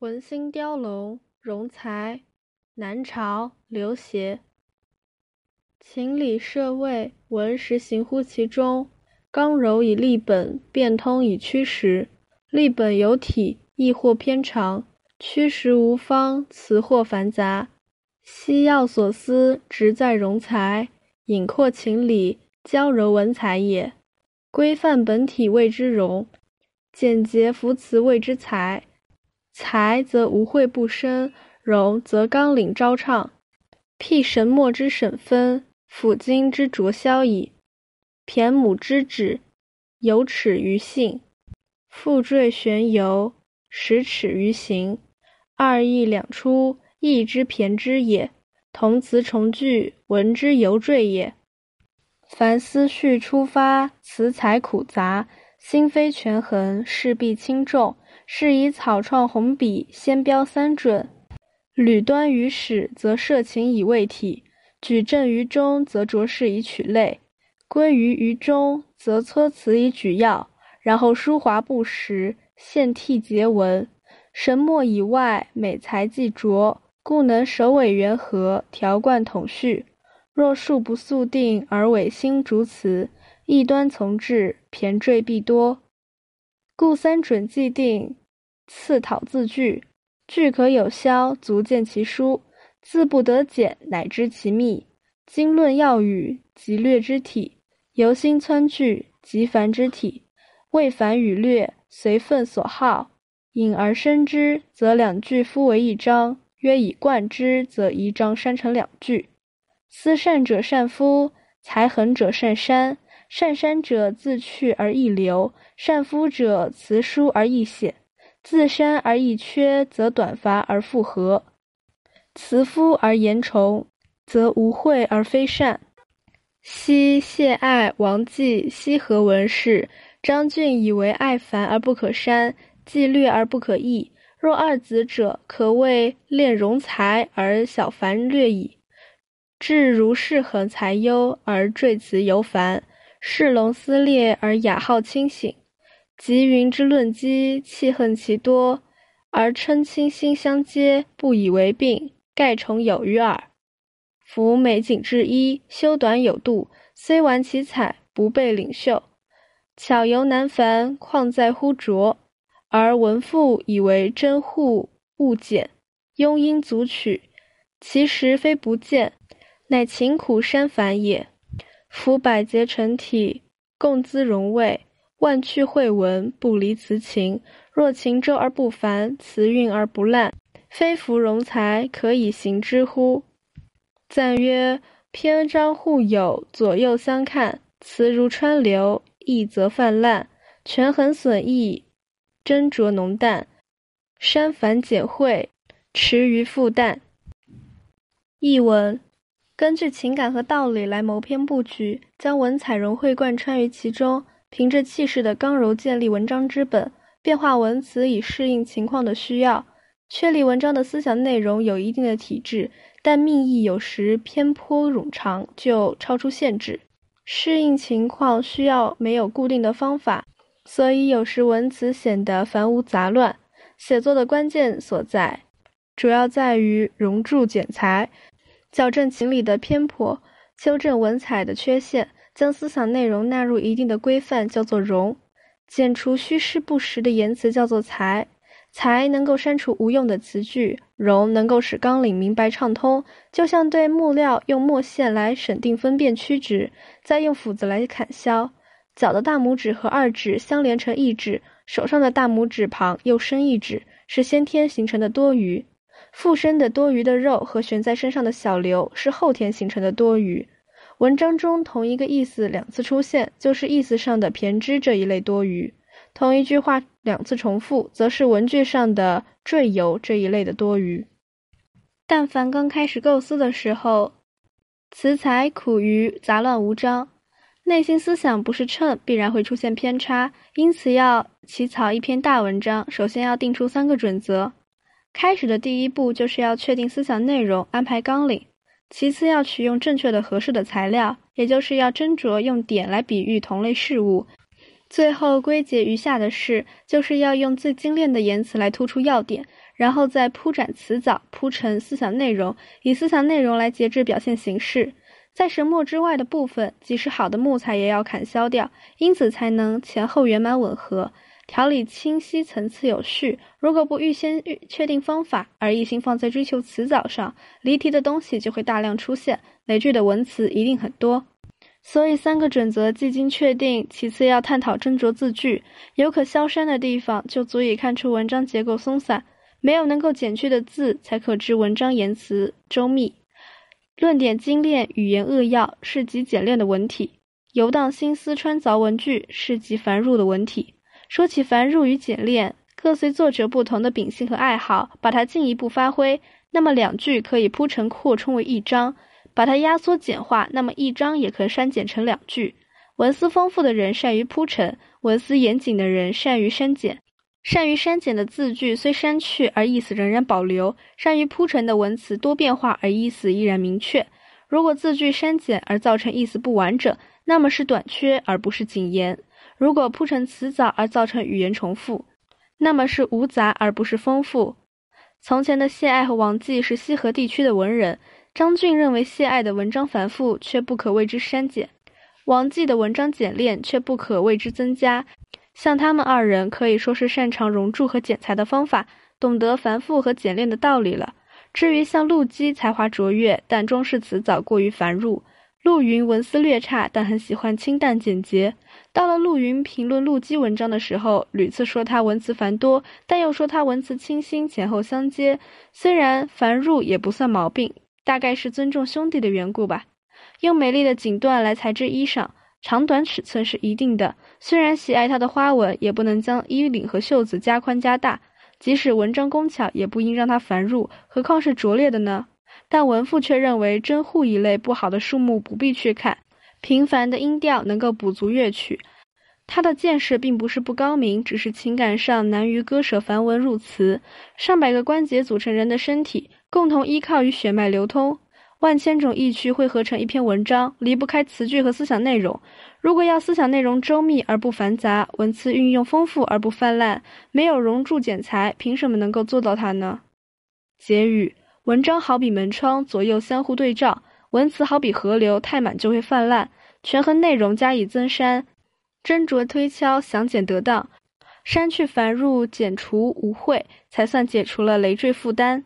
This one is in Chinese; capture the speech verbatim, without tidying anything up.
文心雕龙容才，南朝刘协。情理设位，文实行乎其中。刚柔以立本，变通以屈实。立本有体，亦或偏长；屈实无方，辞或繁杂。昔要所思，直在容才，隐括情理，交柔文才也。规范本体谓之容，简洁扶辞谓之才。才则无秽不深，容则纲领昭畅。辟神墨之审分，抚今之着消矣。骈母之指，有耻于性；复坠玄游，实耻于行。二义两出，义之骈之也；同词重句，文之游坠也。凡思绪初发，辞采苦杂，心非权衡，事必轻重。是以草创红笔，先标三准。履端于始，则摄情以谓体；举正于中，则着事以取类；归于于中，则撮辞以举要。然后疏华不实，现替结文。神墨以外，美才既着，故能首尾圆合，条贯统序。若数不宿定，而违心逐辞，异端从至，骈坠必多。故三准既定，次讨字句。句可有消，足见其书；字不得减，乃知其密。经论要语，即略之体；由心撺句，即繁之体。谓繁与略，随分所好。引而生之，则两句夫为一章；约以贯之，则一章删成两句。思善者善夫，才衡者善删。善删者自去而易留，善夫者辞疏而易显。自删而易缺，则短乏而复合；辞夫而言重，则无秽而非善。昔谢艾、王绩西河文士，张俊以为艾繁而不可删，纪略而不可易。若二子者，可谓练容才而小繁略矣。至如是衡才优，而坠辞尤繁；世龙撕裂，而雅好清醒。即云之论机，弃恨其多，而称清心相接，不以为病，盖崇有余耳。夫美景至一，修短有度，虽完其彩，不备领袖。巧尤难繁，况在乎拙。而文赋以为真护物简，庸音足取，其实非不见，乃勤苦删繁也。夫百节成体，共资容位。万趣汇文，不离辞情。若情周而不繁，辞韵而不滥，非夫容才可以行之乎？赞曰：篇章互有，左右相看，辞如川流，意则泛滥，权衡损益，斟酌浓淡，删繁简晦，驰于复淡。译文：根据情感和道理来谋篇布局，将文采融会贯穿于其中。凭着气势的刚柔建立文章之本，变化文辞以适应情况的需要。确立文章的思想内容有一定的体制，但命意有时偏颇冗长，就超出限制。适应情况需要没有固定的方法，所以有时文辞显得繁芜杂乱。写作的关键所在，主要在于容注简裁，矫正情理的偏颇，修正文采的缺陷。将思想内容纳入一定的规范叫做容，减除虚实不实的言辞叫做才。才能够删除无用的词句，容能够使纲领明白畅通，就像对木料用墨线来审定分辨曲直，再用斧子来砍削。脚的大拇指和二指相连成一指，手上的大拇指旁又伸一指，是先天形成的多余。附身的多余的肉和悬在身上的小瘤是后天形成的多余。文章中同一个意思两次出现，就是意思上的骈之这一类多余；同一句话两次重复，则是文句上的赘游这一类的多余。但凡刚开始构思的时候，辞采苦于杂乱无章，内心思想不是称，必然会出现偏差。因此要起草一篇大文章，首先要定出三个准则。开始的第一步就是要确定思想内容，安排纲领。其次要取用正确的合适的材料，也就是要斟酌用典来比喻同类事物。最后归结于下的事，就是要用最精炼的言辞来突出要点，然后再铺展辞藻，铺陈思想内容，以思想内容来节制表现形式。在神墨之外的部分，即使好的木材也要砍削掉，因此才能前后圆满吻合，条理清晰，层次有序。如果不预先确定方法，而一心放在追求辞藻上，离题的东西就会大量出现，累赘的文词一定很多。所以三个准则既经确定，其次要探讨斟酌字句，有可削删的地方，就足以看出文章结构松散；没有能够减去的字，才可知文章言辞周密。论点精炼，语言扼要，是极简练的文体；游荡心思，穿凿文句，是极繁缛的文体。说起繁缛与简练，各随作者不同的秉性和爱好，把它进一步发挥，那么两句可以铺陈扩充为一章。把它压缩简化，那么一章也可删减成两句。文思丰富的人善于铺陈，文思严谨的人善于删减。善于删减的字句虽删去，而意思仍然保留；善于铺陈的文词多变化，而意思依然明确。如果字句删减而造成意思不完整，那么是短缺而不是谨言；如果铺陈辞藻而造成语言重复，那么是无杂而不是丰富。从前的谢艾和王绩是西河地区的文人，张俊认为谢艾的文章繁复，却不可为之删减；王绩的文章简练，却不可为之增加。像他们二人可以说是擅长熔铸和剪裁的方法，懂得繁复和简练的道理了。至于像陆机才华卓越，但中式辞藻过于繁缛；陆云文思略差，但很喜欢清淡简洁。到了陆云评论陆机文章的时候，屡次说他文词繁多，但又说他文词清新，前后相接。虽然繁缛也不算毛病，大概是尊重兄弟的缘故吧。用美丽的锦缎来裁制衣裳，长短尺寸是一定的，虽然喜爱它的花纹，也不能将衣领和袖子加宽加大。即使文章工巧，也不应让它繁缛，何况是拙劣的呢？但文赋却认为真户一类不好的数目不必去看，平凡的音调能够补足乐曲。他的见识并不是不高明，只是情感上难于割舍繁文入词。上百个关节组成人的身体，共同依靠于血脉流通，万千种意趣汇合成一篇文章，离不开词句和思想内容。如果要思想内容周密而不繁杂，文词运用丰富而不泛滥，没有熔铸剪裁，凭什么能够做到它呢？结语：文章好比门窗，左右相互对照；文词好比河流，太满就会泛滥。权衡内容加以增删，斟酌推敲，详简得当，删去繁缛，减除污秽，才算解除了累赘负担。